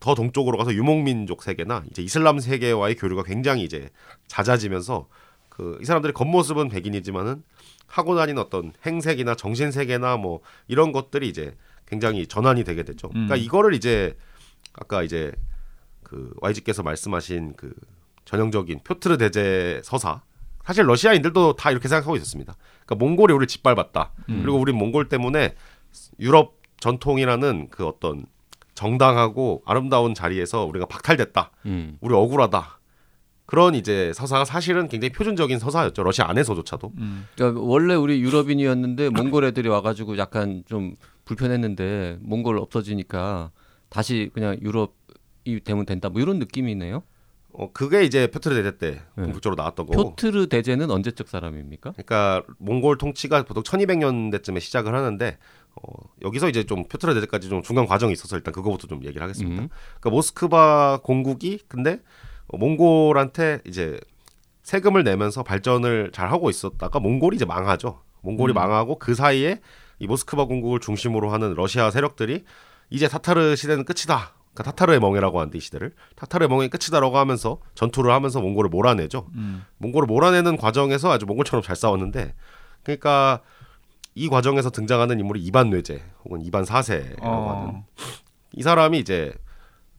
더 동쪽으로 가서 유목민족 세계나 이제 이슬람 세계와의 교류가 굉장히 이제 잦아지면서 그 이 사람들의 겉모습은 백인이지만은 하고 다니는 어떤 행색이나 정신 세계나 뭐 이런 것들이 이제 굉장히 전환이 되게 되죠. 그러니까 이거를 이제 아까 이제 그 YG께서 말씀하신 그 전형적인 표트르 대제 서사. 사실 러시아인들도 다 이렇게 생각하고 있었습니다. 그러니까 몽골이 우리를 짓밟았다. 그리고 우린 몽골 때문에 유럽 전통이라는 그 어떤 정당하고 아름다운 자리에서 우리가 박탈됐다. 우리 억울하다. 그런 이제 서사가 사실은 굉장히 표준적인 서사였죠. 러시아 안에서조차도. 그러니까 원래 우리 유럽인이었는데 몽골 애들이 와가지고 약간 좀 불편했는데 몽골 없어지니까 다시 그냥 유럽이 되면 된다. 뭐 이런 느낌이네요. 그게 이제 표트르 대제 때 본격적으로 나왔던 거고. 표트르 대제는 언제적 사람입니까? 그러니까 몽골 통치가 보통 1200년대쯤에 시작을 하는데 여기서 이제 좀 표트르 대제까지 좀 중간 과정이 있어서 일단 그거부터 좀 얘기를 하겠습니다. 그러니까 모스크바 공국이 근데 몽골한테 이제 세금을 내면서 발전을 잘 하고 있었다가 몽골이 이제 망하죠. 몽골이 망하고 그 사이에 이 모스크바 공국을 중심으로 하는 러시아 세력들이 이제 타타르 시대는 끝이다. 그러니까 타타르의 멍에라고 하는데 이 시대를 타타르의 멍에 끝이다라고 하면서 전투를 하면서 몽골을 몰아내죠. 몽골을 몰아내는 과정에서 아주 몽골처럼 잘 싸웠는데, 그러니까 이 과정에서 등장하는 인물이 이반 뇌제 혹은 이반 4세라고 하는 이 사람이 이제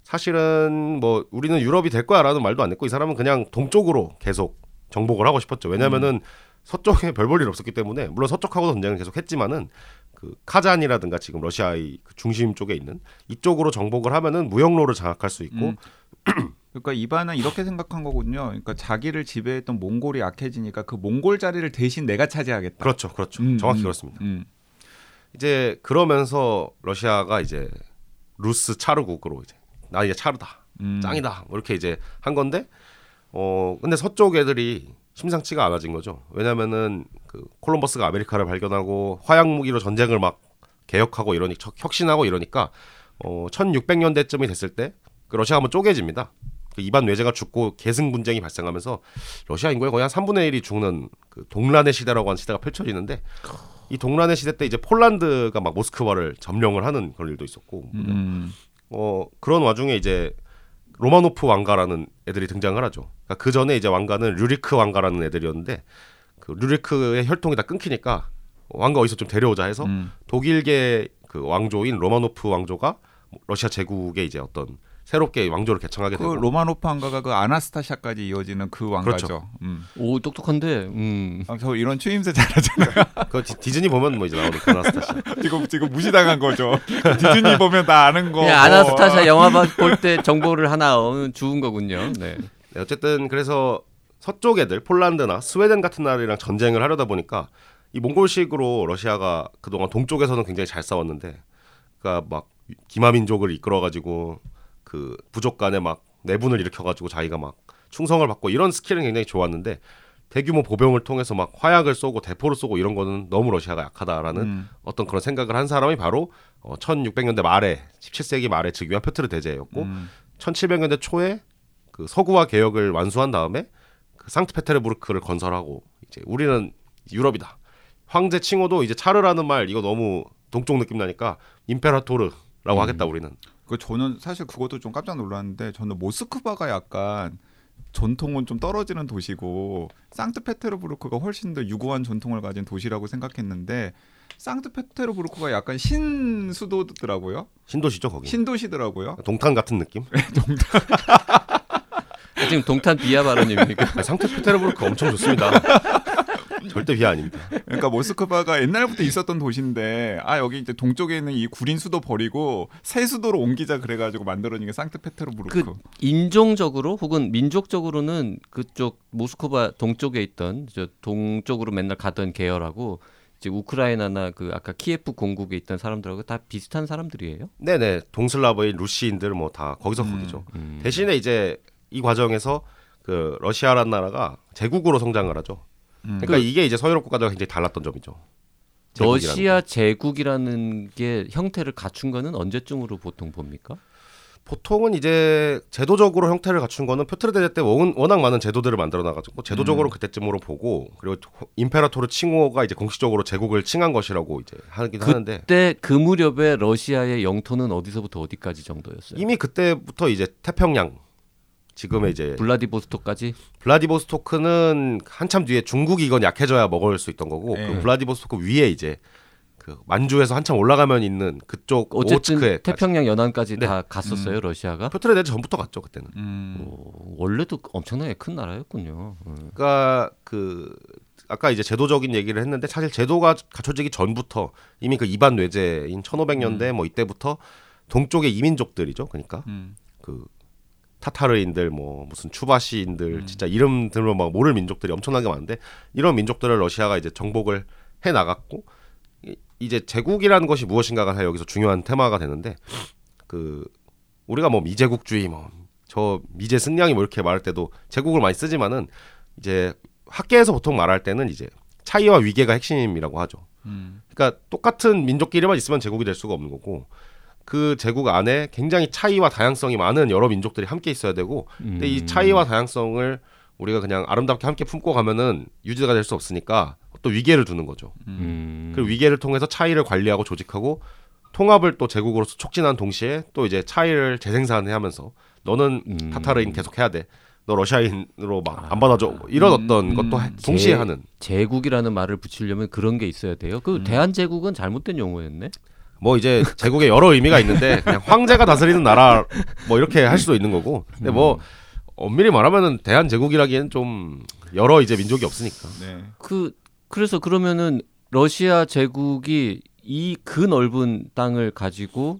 사실은 뭐 우리는 유럽이 될 거야라는 말도 안 했고 이 사람은 그냥 동쪽으로 계속 정복을 하고 싶었죠. 왜냐면은 서쪽에 별 볼 일 없었기 때문에. 물론 서쪽하고 전쟁을 계속했지만은 그 카잔이라든가 지금 러시아의 그 중심 쪽에 있는 이쪽으로 정복을 하면은 무역로를 장악할 수 있고. 그러니까 이반은 이렇게 생각한 거군요. 그러니까 자기를 지배했던 몽골이 약해지니까 그 몽골 자리를 대신 내가 차지하겠다. 그렇죠. 정확히 그렇습니다. 이제 그러면서 러시아가 이제 루스 차르국으로 이제 나 이제 차르다, 짱이다 이렇게 이제 한 건데, 근데 서쪽 애들이 심상치가 않아진 거죠. 왜냐면은 그 콜럼버스가 아메리카를 발견하고 화약 무기로 전쟁을 막 개혁하고 이러니 혁신하고 이러니까 1600년대쯤이 됐을 때 그 러시아가 한번 쪼개집니다. 그 이반 뇌제가 죽고 계승 분쟁이 발생하면서 러시아 인구의 거의 한 3분의 1이 죽는 그 동란의 시대라고 하는 시대가 펼쳐지는데, 이 동란의 시대 때 이제 폴란드가 막 모스크바를 점령을 하는 그런 일도 있었고, 그런 와중에 이제 로마노프 왕가라는 애들이 등장을 하죠. 그러니까 그 전에 이제 왕가는 류리크 왕가라는 애들이었는데 그 류리크의 혈통이 다 끊기니까 왕가 어디서 좀 데려오자 해서 독일계 그 왕조인 로마노프 왕조가 러시아 제국의 이제 어떤 새롭게 왕조를 개창하게 되고. 로마노프 왕가가 그 아나스타샤까지 이어지는 그 왕가죠. 그렇죠. 오 똑똑한데. 저 이런 추임새 잘하잖아요. 그 디즈니 보면 뭐 이제 나오는 그 아나스타샤. 이거 무시당한 거죠. 디즈니 보면 다 아는 거. 아나스타샤 영화 볼 때 정보를 하나 주운 거군요. 네. 어쨌든 그래서 서쪽 애들 폴란드나 스웨덴 같은 나라랑 전쟁을 하려다 보니까 이 몽골식으로 러시아가 그동안 동쪽에서는 굉장히 잘 싸웠는데, 그러니까 막 기마민족을 이끌어가지고 그 부족 간에 막 내분을 일으켜가지고 자기가 막 충성을 받고 이런 스킬은 굉장히 좋았는데, 대규모 보병을 통해서 막 화약을 쏘고 대포를 쏘고 이런 거는 너무 러시아가 약하다라는 어떤 그런 생각을 한 사람이 바로 1600년대 말에 17세기 말에 즉위한 표트르 대제였고 1700년대 초에 그 서구화 개혁을 완수한 다음에 그 상트페테르부르크를 건설하고 이제 우리는 유럽이다. 황제 칭호도 이제 차르라는 말 이거 너무 동쪽 느낌 나니까 임페라토르라고 하겠다 우리는. 그 저는 사실 그것도 좀 깜짝 놀랐는데, 저는 모스크바가 약간 전통은 좀 떨어지는 도시고 상트페테르부르크가 훨씬 더 유구한 전통을 가진 도시라고 생각했는데 상트페테르부르크가 약간 신수도더라고요. 신도시죠 거기. 신도시더라고요. 동탄 같은 느낌? 동탄. 지금 동탄 비하 발언입니까? 상트페테르부르크 엄청 좋습니다. 절대 비하 아닙니다. 그러니까 모스크바가 옛날부터 있었던 도시인데 아 여기 이제 동쪽에 있는 이 구린 수도 버리고 새 수도로 옮기자 그래가지고 만들어진 게 상트페테르부르크. 그 인종적으로 혹은 민족적으로는 그쪽 모스크바 동쪽에 있던 저 동쪽으로 맨날 가던 계열하고 이제 우크라이나나 그 아까 키예프 공국에 있던 사람들하고 다 비슷한 사람들이에요? 네네 동슬라브의 루시인들 뭐 다 거기서 거기죠. 대신에 이제 이 과정에서 그 러시아라는 나라가 제국으로 성장을 하죠. 그러니까 이게 이제 서유럽 국가들과 굉장히 달랐던 점이죠. 러시아 제국이라는 게 형태를 갖춘 거는 언제쯤으로 보통 봅니까? 보통은 이제 제도적으로 형태를 갖춘 거는 표트르 대제 때 워낙 많은 제도들을 만들어놔가지고 제도적으로 그때쯤으로 보고 그리고 임페라토르 칭호가 이제 공식적으로 제국을 칭한 것이라고 이제 하긴 하는데 그때 그 무렵에 러시아의 영토는 어디서부터 어디까지 정도였어요? 이미 그때부터 이제 태평양 지금의 이제 블라디보스토크까지? 블라디보스토크는 한참 뒤에 중국이 이건 약해져야 먹을 수 있던 거고 그 블라디보스토크 위에 이제 그 만주에서 한참 올라가면 있는 그쪽 어쨌든 오츠크에까지. 태평양 연안까지 네. 다 갔었어요 러시아가? 표트르 대제 전부터 갔죠 그때는. 원래도 엄청나게 큰 나라였군요. 그러니까 그 아까 이제 제도적인 얘기를 했는데 사실 제도가 갖춰지기 전부터 이미 그 이반 뇌제인 1500년대 뭐 이때부터 동쪽의 이민족들이죠. 그러니까 그 타타르인들 뭐 무슨 추바시인들 진짜 이름들로 막 모를 민족들이 엄청나게 많은데 이런 민족들을 러시아가 이제 정복을 해 나갔고 이제 제국이라는 것이 무엇인가가 사실 여기서 중요한 테마가 되는데 그 우리가 뭐 미제국주의 뭐 저 미제 승량이 뭐 이렇게 말할 때도 제국을 많이 쓰지만은 이제 학계에서 보통 말할 때는 이제 차이와 위계가 핵심이라고 하죠. 그러니까 똑같은 민족끼리만 있으면 제국이 될 수가 없는 거고. 그 제국 안에 굉장히 차이와 다양성이 많은 여러 민족들이 함께 있어야 되고 근데 이 차이와 다양성을 우리가 그냥 아름답게 함께 품고 가면은 유지가 될 수 없으니까 또 위계를 두는 거죠. 그리고 위계를 통해서 차이를 관리하고 조직하고 통합을 또 제국으로서 촉진한 동시에 또 이제 차이를 재생산하면서 너는 타타르인 계속 해야 돼. 너 러시아인으로 막 안 받아줘. 이런 어떤 것도 동시에 하는. 제국이라는 말을 붙이려면 그런 게 있어야 돼요. 그 대한제국은 잘못된 용어였네. 뭐 이제 제국의 여러 의미가 있는데 그냥 황제가 다스리는 나라 뭐 이렇게 할 수도 있는 거고 근데 뭐 엄밀히 말하면은 대한 제국이라기엔 좀 여러 이제 민족이 없으니까. 네. 그래서 그러면은 러시아 제국이 이 그 넓은 땅을 가지고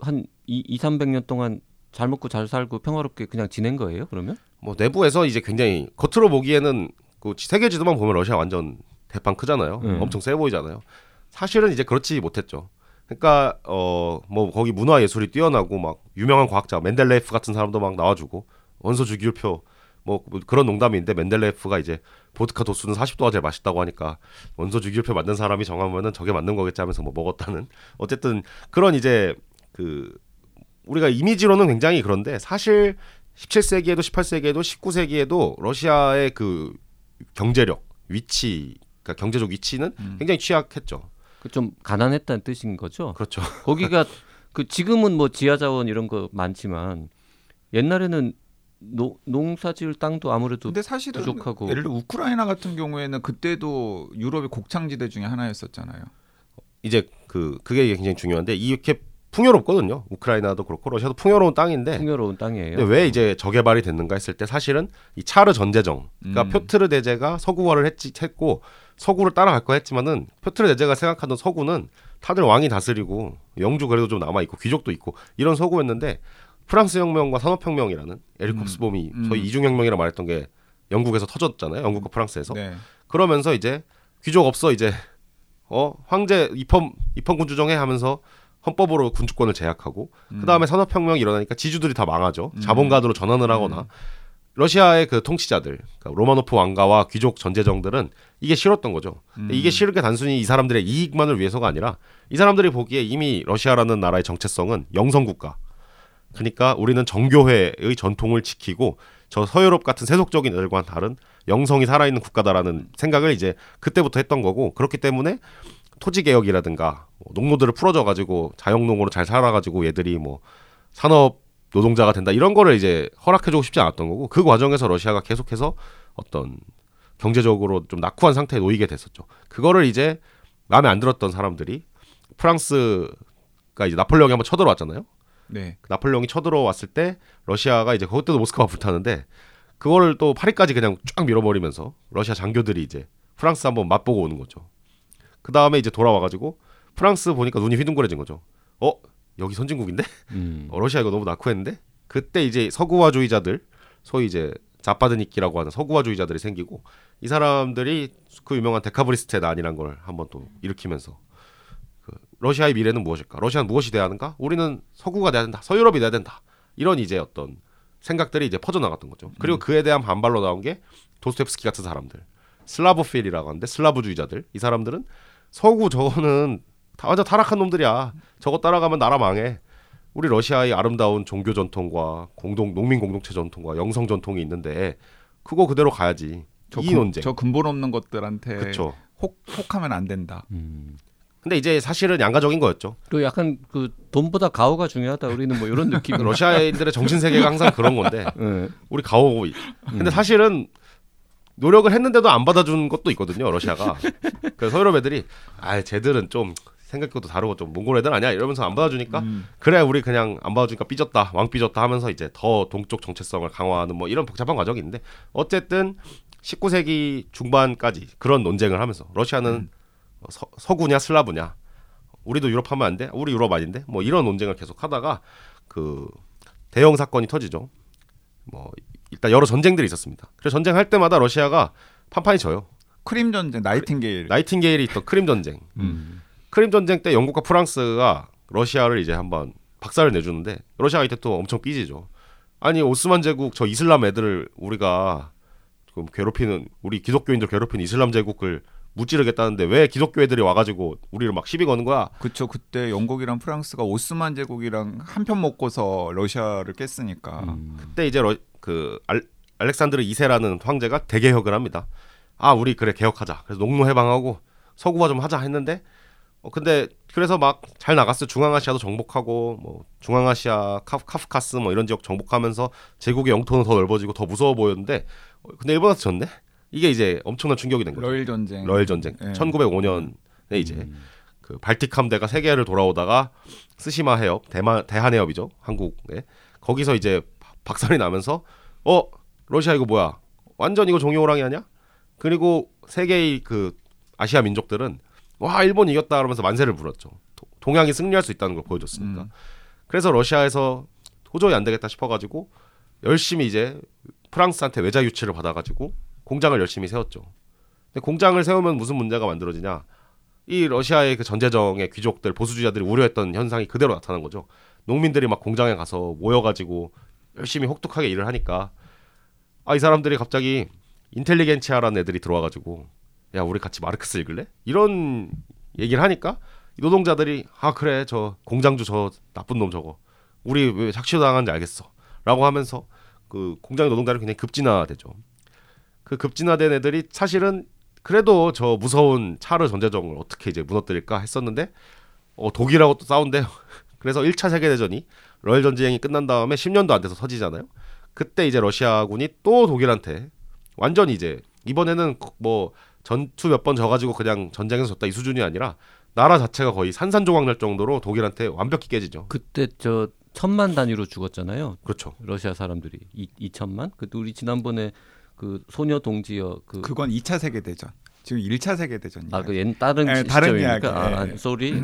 한 2,300년 동안 잘 먹고 잘 살고 평화롭게 그냥 지낸 거예요? 그러면? 뭐 내부에서 이제 굉장히 겉으로 보기에는 그 세계 지도만 보면 러시아 완전 대판 크잖아요. 엄청 세 보이잖아요. 사실은 이제 그렇지 못했죠. 그러니까 뭐 거기 문화 예술이 뛰어나고 막 유명한 과학자 맨델레이프 같은 사람도 막 나와주고 원소 주기율표 뭐 그런 농담인데 맨델레이프가 이제 보드카 도수는 40도가 제일 맛있다고 하니까 원소 주기율표 만든 사람이 정하면은 저게 맞는 거겠지 하면서 뭐 먹었다는 어쨌든 그런 이제 그 우리가 이미지로는 굉장히 그런데 사실 17세기에도 18세기에도 19세기에도 러시아의 그 경제력 위치 그러니까 경제적 위치는 굉장히 취약했죠. 그 좀 가난했다는 뜻인 거죠. 그렇죠. 거기가 그 지금은 뭐 지하자원 이런 거 많지만 옛날에는 농사지을 땅도 아무래도 근데 사실은 부족하고. 예를 들어 우크라이나 같은 경우에는 그때도 유럽의 곡창지대 중에 하나였었잖아요. 이제 그게 굉장히 중요한데 이렇게 풍요롭거든요. 우크라이나도 그렇고 러시아도 풍요로운 땅인데. 풍요로운 땅이에요. 근데 왜 이제 저개발이 됐는가 했을 때 사실은 이 차르 전제정. 그러니까 표트르 대제가 서구화를 했고. 서구를 따라갈 거 했지만은 표트르 대제가 생각하던 서구는 다들 왕이 다스리고 영주 그래도 좀 남아 있고 귀족도 있고 이런 서구였는데 프랑스 혁명과 산업혁명이라는 에리콥스봄이 저희 이중혁명이라 말했던 게 영국에서 터졌잖아요. 영국과 프랑스에서. 네. 그러면서 이제 귀족 없어 이제 황제 입헌군주정해 하면서 헌법으로 군주권을 제약하고 그다음에 산업혁명이 일어나니까 지주들이 다 망하죠. 자본가들로 전환을 하거나. 러시아의 그 통치자들, 그러니까 로마노프 왕가와 귀족 전제정들은 이게 싫었던 거죠. 근데 이게 싫은 게 단순히 이 사람들의 이익만을 위해서가 아니라 이 사람들이 보기에 이미 러시아라는 나라의 정체성은 영성국가. 그러니까 우리는 정교회의 전통을 지키고 저 서유럽 같은 세속적인 애들과는 다른 영성이 살아있는 국가다라는 생각을 이제 그때부터 했던 거고 그렇기 때문에 토지개혁이라든가 농노들을 풀어줘가지고 자영농으로 잘 살아가지고 얘들이 뭐 산업 노동자가 된다 이런 거를 이제 허락해주고 싶지 않았던 거고 그 과정에서 러시아가 계속해서 어떤 경제적으로 좀 낙후한 상태에 놓이게 됐었죠. 그거를 이제 마음에 안 들었던 사람들이 프랑스 이제 나폴레옹이 한번 쳐들어왔잖아요. 네. 나폴레옹이 쳐들어왔을 때 러시아가 이제 그것도 모스크바 불타는데 그거를 또 파리까지 그냥 쫙 밀어버리면서 러시아 장교들이 이제 프랑스 한번 맛보고 오는 거죠. 그 다음에 이제 돌아와가지고 프랑스 보니까 눈이 휘둥그레진 거죠. 여기 선진국인데? 러시아 이거 너무 낙후했는데? 그때 이제 서구화주의자들, 소위 이제 자빠드니키라고 하는 서구화주의자들이 생기고 이 사람들이 그 유명한 데카브리스트의 난이란 걸 한번 또 일으키면서 러시아의 미래는 무엇일까? 러시아는 무엇이 돼야 하는가? 우리는 서구가 돼야 된다. 서유럽이 돼야 된다. 이런 이제 어떤 생각들이 이제 퍼져나갔던 거죠. 그리고 그에 대한 반발로 나온 게 도스토옙스키 같은 사람들. 슬라브필이라고 하는데 슬라브주의자들. 이 사람들은 서구 저거는 완전 타락한 놈들이야. 저거 따라가면 나라 망해. 우리 러시아의 아름다운 종교 전통과 농민 공동체 전통과 영성 전통이 있는데 그거 그대로 가야지. 이 논쟁. 저 근본 없는 것들한테 그쵸. 혹하면 안 된다. 근데 이제 사실은 양가적인 거였죠. 그리고 약간 그 돈보다 가오가 중요하다. 우리는 뭐 이런 느낌. 러시아인들의 정신 세계가 항상 그런 건데. 네. 우리 가오고. 근데 사실은 노력을 했는데도 안 받아준 것도 있거든요. 러시아가. 그래서 서유럽 애들이 쟤들은 좀 생각도 다르고 좀 몽골 애들 아니야 이러면서 안 받아주니까 그래 우리 그냥 안 받아주니까 삐졌다 왕삐졌다 하면서 이제 더 동쪽 정체성을 강화하는 뭐 이런 복잡한 과정이 있는데 어쨌든 19세기 중반까지 그런 논쟁을 하면서 러시아는 서구냐 슬라브냐 우리도 유럽 하면 안 돼? 우리 유럽 아닌데? 뭐 이런 논쟁을 계속 하다가 그 대형 사건이 터지죠. 뭐 일단 여러 전쟁들이 있었습니다. 그래서 전쟁할 때마다 러시아가 판판이 져요. 크림전쟁, 나이팅게일이 있던 크림전쟁. 크림전쟁 때 영국과 프랑스가 러시아를 이제 한번 박살을 내주는데 러시아가 이때 또 엄청 삐지죠. 아니 오스만 제국 저 이슬람 애들을 우리가 좀 괴롭히는 우리 기독교인들 괴롭히는 이슬람 제국을 무찌르겠다는데 왜 기독교 애들이 와가지고 우리를 막 시비 거는 거야? 그쵸. 그때 영국이랑 프랑스가 오스만 제국이랑 한편 먹고서 러시아를 깼으니까 그때 이제 알렉산드르 2세라는 황제가 대개혁을 합니다. 우리 그래 개혁하자. 그래서 농노 해방하고 서구화 좀 하자 했는데 근데 그래서 막 잘 나갔어요. 중앙아시아도 정복하고 뭐 중앙아시아 카프카스 뭐 이런 지역 정복하면서 제국의 영토는 더 넓어지고 더 무서워 보였는데 근데 일본한테 졌네. 이게 이제 엄청난 충격이 된 거죠. 러일 전쟁. 네. 1905년에 이제 그 발틱 함대가 세계를 돌아오다가 쓰시마 해협, 대한 해협이죠. 한국에. 거기서 이제 박살이 나면서 러시아 이거 뭐야? 완전 이거 종이 호랑이 아니야? 그리고 세계의 그 아시아 민족들은 와 일본 이겼다 그러면서 만세를 불었죠. 동양이 승리할 수 있다는 걸 보여줬으니까. 그래서 러시아에서 도저히 안 되겠다 싶어가지고 열심히 이제 프랑스한테 외자 유치를 받아가지고 공장을 열심히 세웠죠. 근데 공장을 세우면 무슨 문제가 만들어지냐? 이 러시아의 그 전제정의 귀족들 보수주의자들이 우려했던 현상이 그대로 나타난 거죠. 농민들이 막 공장에 가서 모여가지고 열심히 혹독하게 일을 하니까 이 사람들이 갑자기 인텔리겐치아라는 애들이 들어와가지고. 야 우리 같이 마르크스 읽을래? 이런 얘기를 하니까 노동자들이 그래 저 공장주 저 나쁜 놈 저거 우리 왜 착취당한지 알겠어 라고 하면서 그 공장의 노동자들이 굉장히 급진화되죠. 그 급진화된 애들이 사실은 그래도 저 무서운 차르 전제정을 어떻게 이제 무너뜨릴까 했었는데 독일하고 또 싸운대요. 그래서 1차 세계대전이 러일 전쟁이 끝난 다음에 10년도 안 돼서 터지잖아요. 그때 이제 러시아군이 또 독일한테 완전히 이제 이번에는 뭐 전투 몇 번 져가지고 그냥 전쟁에서 졌다 이 수준이 아니라 나라 자체가 거의 산산조각 날 정도로 독일한테 완벽히 깨지죠. 그때 저 1000만 단위로 죽었잖아요. 그렇죠. 러시아 사람들이 2000만. 그 우리 지난번에 그 소녀 동지여 그건 2차 세계 대전. 지금 1차 세계 대전이에요. 다른 이야기. 쏘리.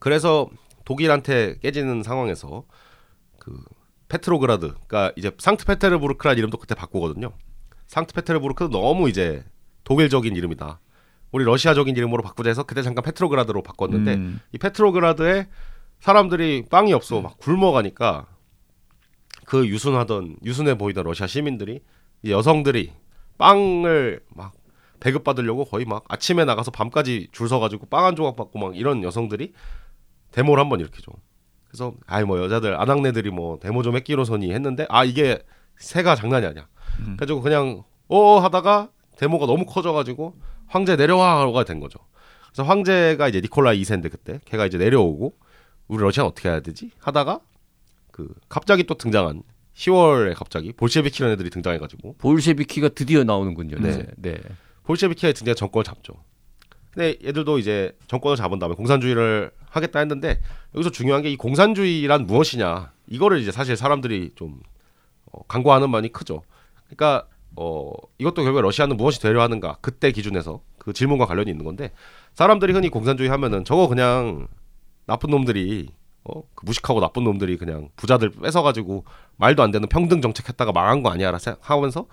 그래서 독일한테 깨지는 상황에서 그 페트로그라드, 그러니까 이제 상트페테르부르크라는 이름도 그때 바꾸거든요. 상트페테르부르크도 너무 이제 독일적인 이름이다. 우리 러시아적인 이름으로 바꾸자 해서 그때 잠깐 페트로그라드로 바꿨는데 이 페트로그라드에 사람들이 빵이 없어 막 굶어가니까 그 유순해 보이던 러시아 시민들이 여성들이 빵을 막 배급받으려고 거의 막 아침에 나가서 밤까지 줄 서가지고 빵 한 조각 받고 막 이런 여성들이 데모를 한번 일으키죠. 그래서 뭐 여자들 아낙네들이 뭐 데모 좀 했기로서니 했는데 이게 새가 장난이 아니야. 그래가지고 그냥 하다가 데모가 너무 커져가지고 황제 내려와가 된 거죠. 그래서 황제가 이제 니콜라이 2세인데 그때 걔가 이제 내려오고 우리 러시아는 어떻게 해야 되지? 하다가 그 갑자기 또 등장한 10월에 갑자기 볼셰비키라는 애들이 등장해가지고 볼셰비키가 드디어 나오는군요. 네. 볼셰비키의 등장 정권을 잡죠. 근데 얘들도 이제 정권을 잡은 다음에 공산주의를 하겠다 했는데 여기서 중요한 게 이 공산주의란 무엇이냐, 이거를 이제 사실 사람들이 좀 간과하는 면이 크죠. 그러니까 이것도 결국에 러시아는 무엇이 되려 하는가, 그때 기준에서 그 질문과 관련이 있는 건데, 사람들이 흔히 공산주의 하면은 저거 그냥 나쁜 놈들이 그 무식하고 나쁜 놈들이 그냥 부자들 뺏어가지고 말도 안 되는 평등 정책했다가 망한 거 아니야라 하면서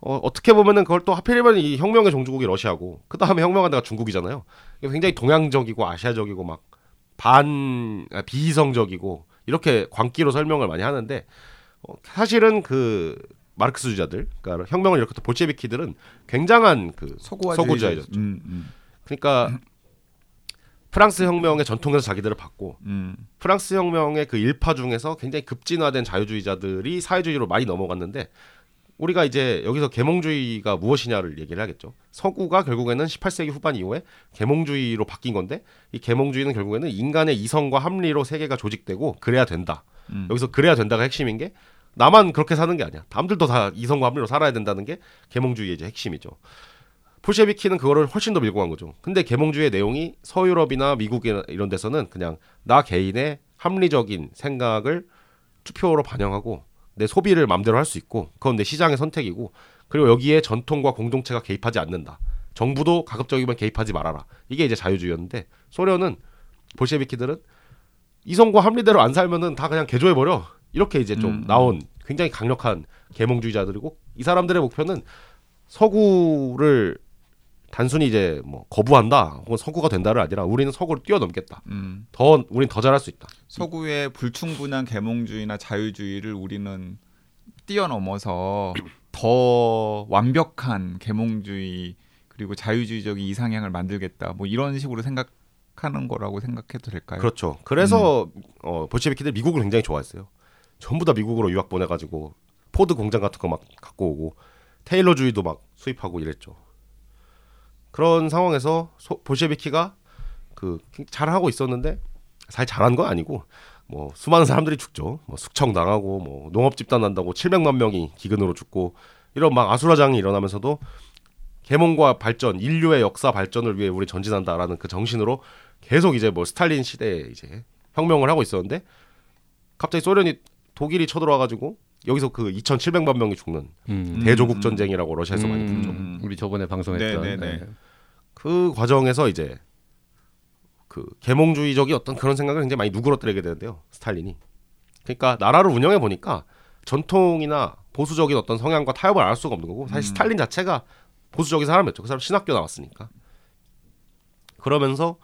어떻게 보면은 그걸 또 하필이면 이 혁명의 종주국이 러시아고 그 다음에 혁명한 데가 중국이잖아요. 굉장히 동양적이고 아시아적이고 막 비이성적이고 이렇게 광기로 설명을 많이 하는데, 사실은 그 마르크스주의자들, 그러니까 혁명을 일으켰던 볼셰비키들은 굉장한 그 서구주의자였죠. 그러니까 프랑스 혁명의 전통에서 자기들을 받고 프랑스 혁명의 그 일파 중에서 굉장히 급진화된 자유주의자들이 사회주의로 많이 넘어갔는데, 우리가 이제 여기서 계몽주의가 무엇이냐를 얘기를 하겠죠. 서구가 결국에는 18세기 후반 이후에 계몽주의로 바뀐 건데, 이 계몽주의는 결국에는 인간의 이성과 합리로 세계가 조직되고 그래야 된다. 여기서 그래야 된다가 핵심인 게, 나만 그렇게 사는 게 아니야. 남들도 다 이성과 합리로 살아야 된다는 게 계몽주의의 이제 핵심이죠. 볼셰비키는 그거를 훨씬 더 밀고 간 거죠. 근데 계몽주의의 내용이 서유럽이나 미국이나 이런 데서는 그냥 나 개인의 합리적인 생각을 투표로 반영하고 내 소비를 마음대로 할 수 있고 그건 내 시장의 선택이고, 그리고 여기에 전통과 공동체가 개입하지 않는다. 정부도 가급적이면 개입하지 말아라. 이게 이제 자유주의였는데, 소련은 볼셰비키들은 이성과 합리대로 안 살면은 다 그냥 개조해버려. 이렇게 이제 좀 나온 굉장히 강력한 계몽주의자들이고, 이 사람들의 목표는 서구를 단순히 이제 뭐 거부한다 혹은 서구가 된다를 아니라 우리는 서구를 뛰어넘겠다. 우린 더 잘할 수 있다. 서구의 불충분한 계몽주의나 자유주의를 우리는 뛰어넘어서 더 완벽한 계몽주의 그리고 자유주의적인 이상향을 만들겠다. 뭐 이런 식으로 생각하는 거라고 생각해도 될까요? 그렇죠. 그래서 볼셰비키들 미국을 굉장히 좋아했어요. 전부 다 미국으로 유학 보내가지고 포드 공장 같은 거 막 갖고 오고 테일러주의도 막 수입하고 이랬죠. 그런 상황에서 볼셰비키가 그 잘하고 있었는데, 사실 잘한 건 아니고 뭐 수많은 사람들이 죽죠. 뭐 숙청당하고 뭐 농업 집단 난다고 700만 명이 기근으로 죽고 이런 막 아수라장이 일어나면서도 계몽과 발전, 인류의 역사 발전을 위해 우리 전진한다라는 그 정신으로 계속 이제 뭐 스탈린 시대에 이제 혁명을 하고 있었는데, 갑자기 소련이 독일이 쳐들어와가지고 여기서 그 2,700만 명이 죽는 대조국 전쟁이라고 러시아에서 많이 부르죠. 우리 저번에 방송했던 그 과정에서 이제 그 계몽주의적인 어떤 그런 생각을 굉장히 많이 누그러뜨리게 되는데요, 스탈린이. 그러니까 나라를 운영해 보니까 전통이나 보수적인 어떤 성향과 타협을 안 할 수가 없는 거고, 사실 스탈린 자체가 보수적인 사람이었죠. 그 사람 신학교 나왔으니까. 그러면서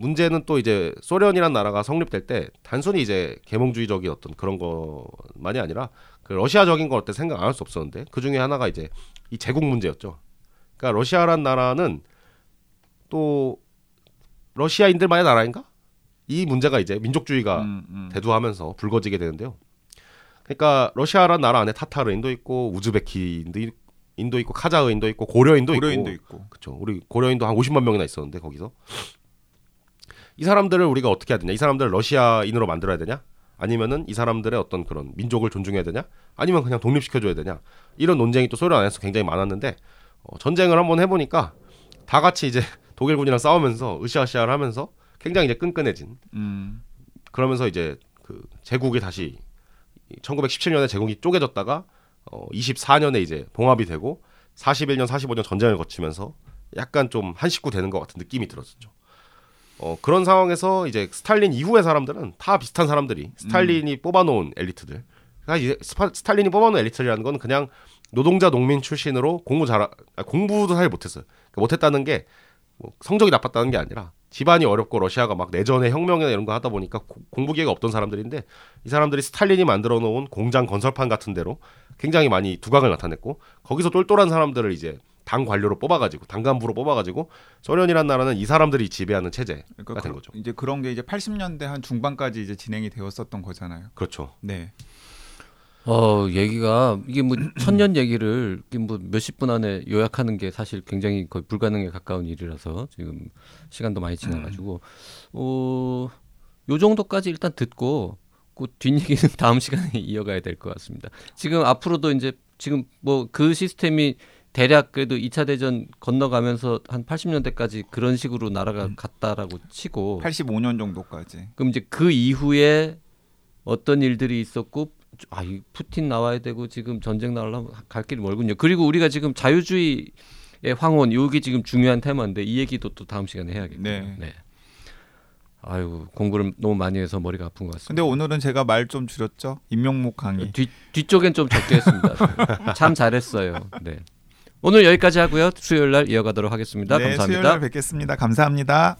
문제는 또 이제 소련이란 나라가 성립될 때 단순히 이제 계몽주의적인 어떤 그런 것만이 아니라 그 러시아적인 걸 어때 생각 안 할 수 없었는데, 그 중에 하나가 이제 이 제국 문제였죠. 그러니까 러시아란 나라는 또 러시아인들만의 나라인가? 이 문제가 이제 민족주의가 대두하면서 불거지게 되는데요. 그러니까 러시아란 나라 안에 타타르인도 있고 우즈베키인도 있고 카자흐인도 있고 고려인도 있고. 그렇죠. 우리 고려인도 한 50만 명이나 있었는데 거기서. 이 사람들을 우리가 어떻게 해야 되냐? 이 사람들을 러시아인으로 만들어야 되냐? 아니면은 이 사람들의 어떤 그런 민족을 존중해야 되냐? 아니면 그냥 독립시켜줘야 되냐? 이런 논쟁이 또 소련 안에서 굉장히 많았는데, 전쟁을 한번 해보니까 다 같이 이제 독일군이랑 싸우면서 으쌰으쌰를 하면서 굉장히 이제 끈끈해진. 그러면서 이제 그 제국이 다시 1917년에 제국이 쪼개졌다가 24년에 이제 봉합이 되고 41년, 45년 전쟁을 거치면서 약간 좀 한 식구 되는 것 같은 느낌이 들었었죠. 그런 상황에서 이제 스탈린 이후의 사람들은 다 비슷한 사람들이, 스탈린이 뽑아놓은 엘리트들. 사실 스탈린이 뽑아놓은 엘리트라는 건 그냥 노동자 농민 출신으로 공부도 사실 못했어요. 그러니까 못했다는 게 뭐 성적이 나빴다는 게 아니라 집안이 어렵고 러시아가 막 내전의 혁명이나 이런 거 하다 보니까 공부 기회가 없던 사람들인데, 이 사람들이 스탈린이 만들어놓은 공장 건설판 같은 데로 굉장히 많이 두각을 나타냈고, 거기서 똘똘한 사람들을 이제 당 관료로 뽑아가지고 당 간부로 뽑아가지고 소련이란 나라는 이 사람들이 지배하는 체제가 된 거죠. 이제 그런 게 이제 80년대 한 중반까지 이제 진행이 되었었던 거잖아요. 그렇죠. 네. 얘기가 이게 뭐 천년 얘기를 뭐 몇십 분 안에 요약하는 게 사실 굉장히 거의 불가능에 가까운 일이라서 지금 시간도 많이 지나가지고 요 정도까지 일단 듣고 그 뒷얘기는 다음 시간에 이어가야 될 것 같습니다. 지금 앞으로도 이제 지금 뭐 그 시스템이 대략 그래도 2차 대전 건너가면서 한 80년대까지 그런 식으로 나라가 갔다라고 치고 85년 정도까지. 그럼 이제 그 이후에 어떤 일들이 있었고 아, 이 푸틴 나와야 되고 지금 전쟁 나오려면 갈 길이 멀군요. 그리고 우리가 지금 자유주의의 황혼 이게 지금 중요한 테마인데 이 얘기도 또 다음 시간에 해야겠네요. 네. 네. 아유 공부를 너무 많이 해서 머리가 아픈 것 같습니다. 근데 오늘은 제가 말 좀 줄였죠? 임명묵 강의. 뒤쪽엔 좀 적게 했습니다. 참 잘했어요. 네. 오늘 여기까지 하고요. 수요일 날 이어가도록 하겠습니다. 네, 감사합니다. 수요일 날 뵙겠습니다. 감사합니다.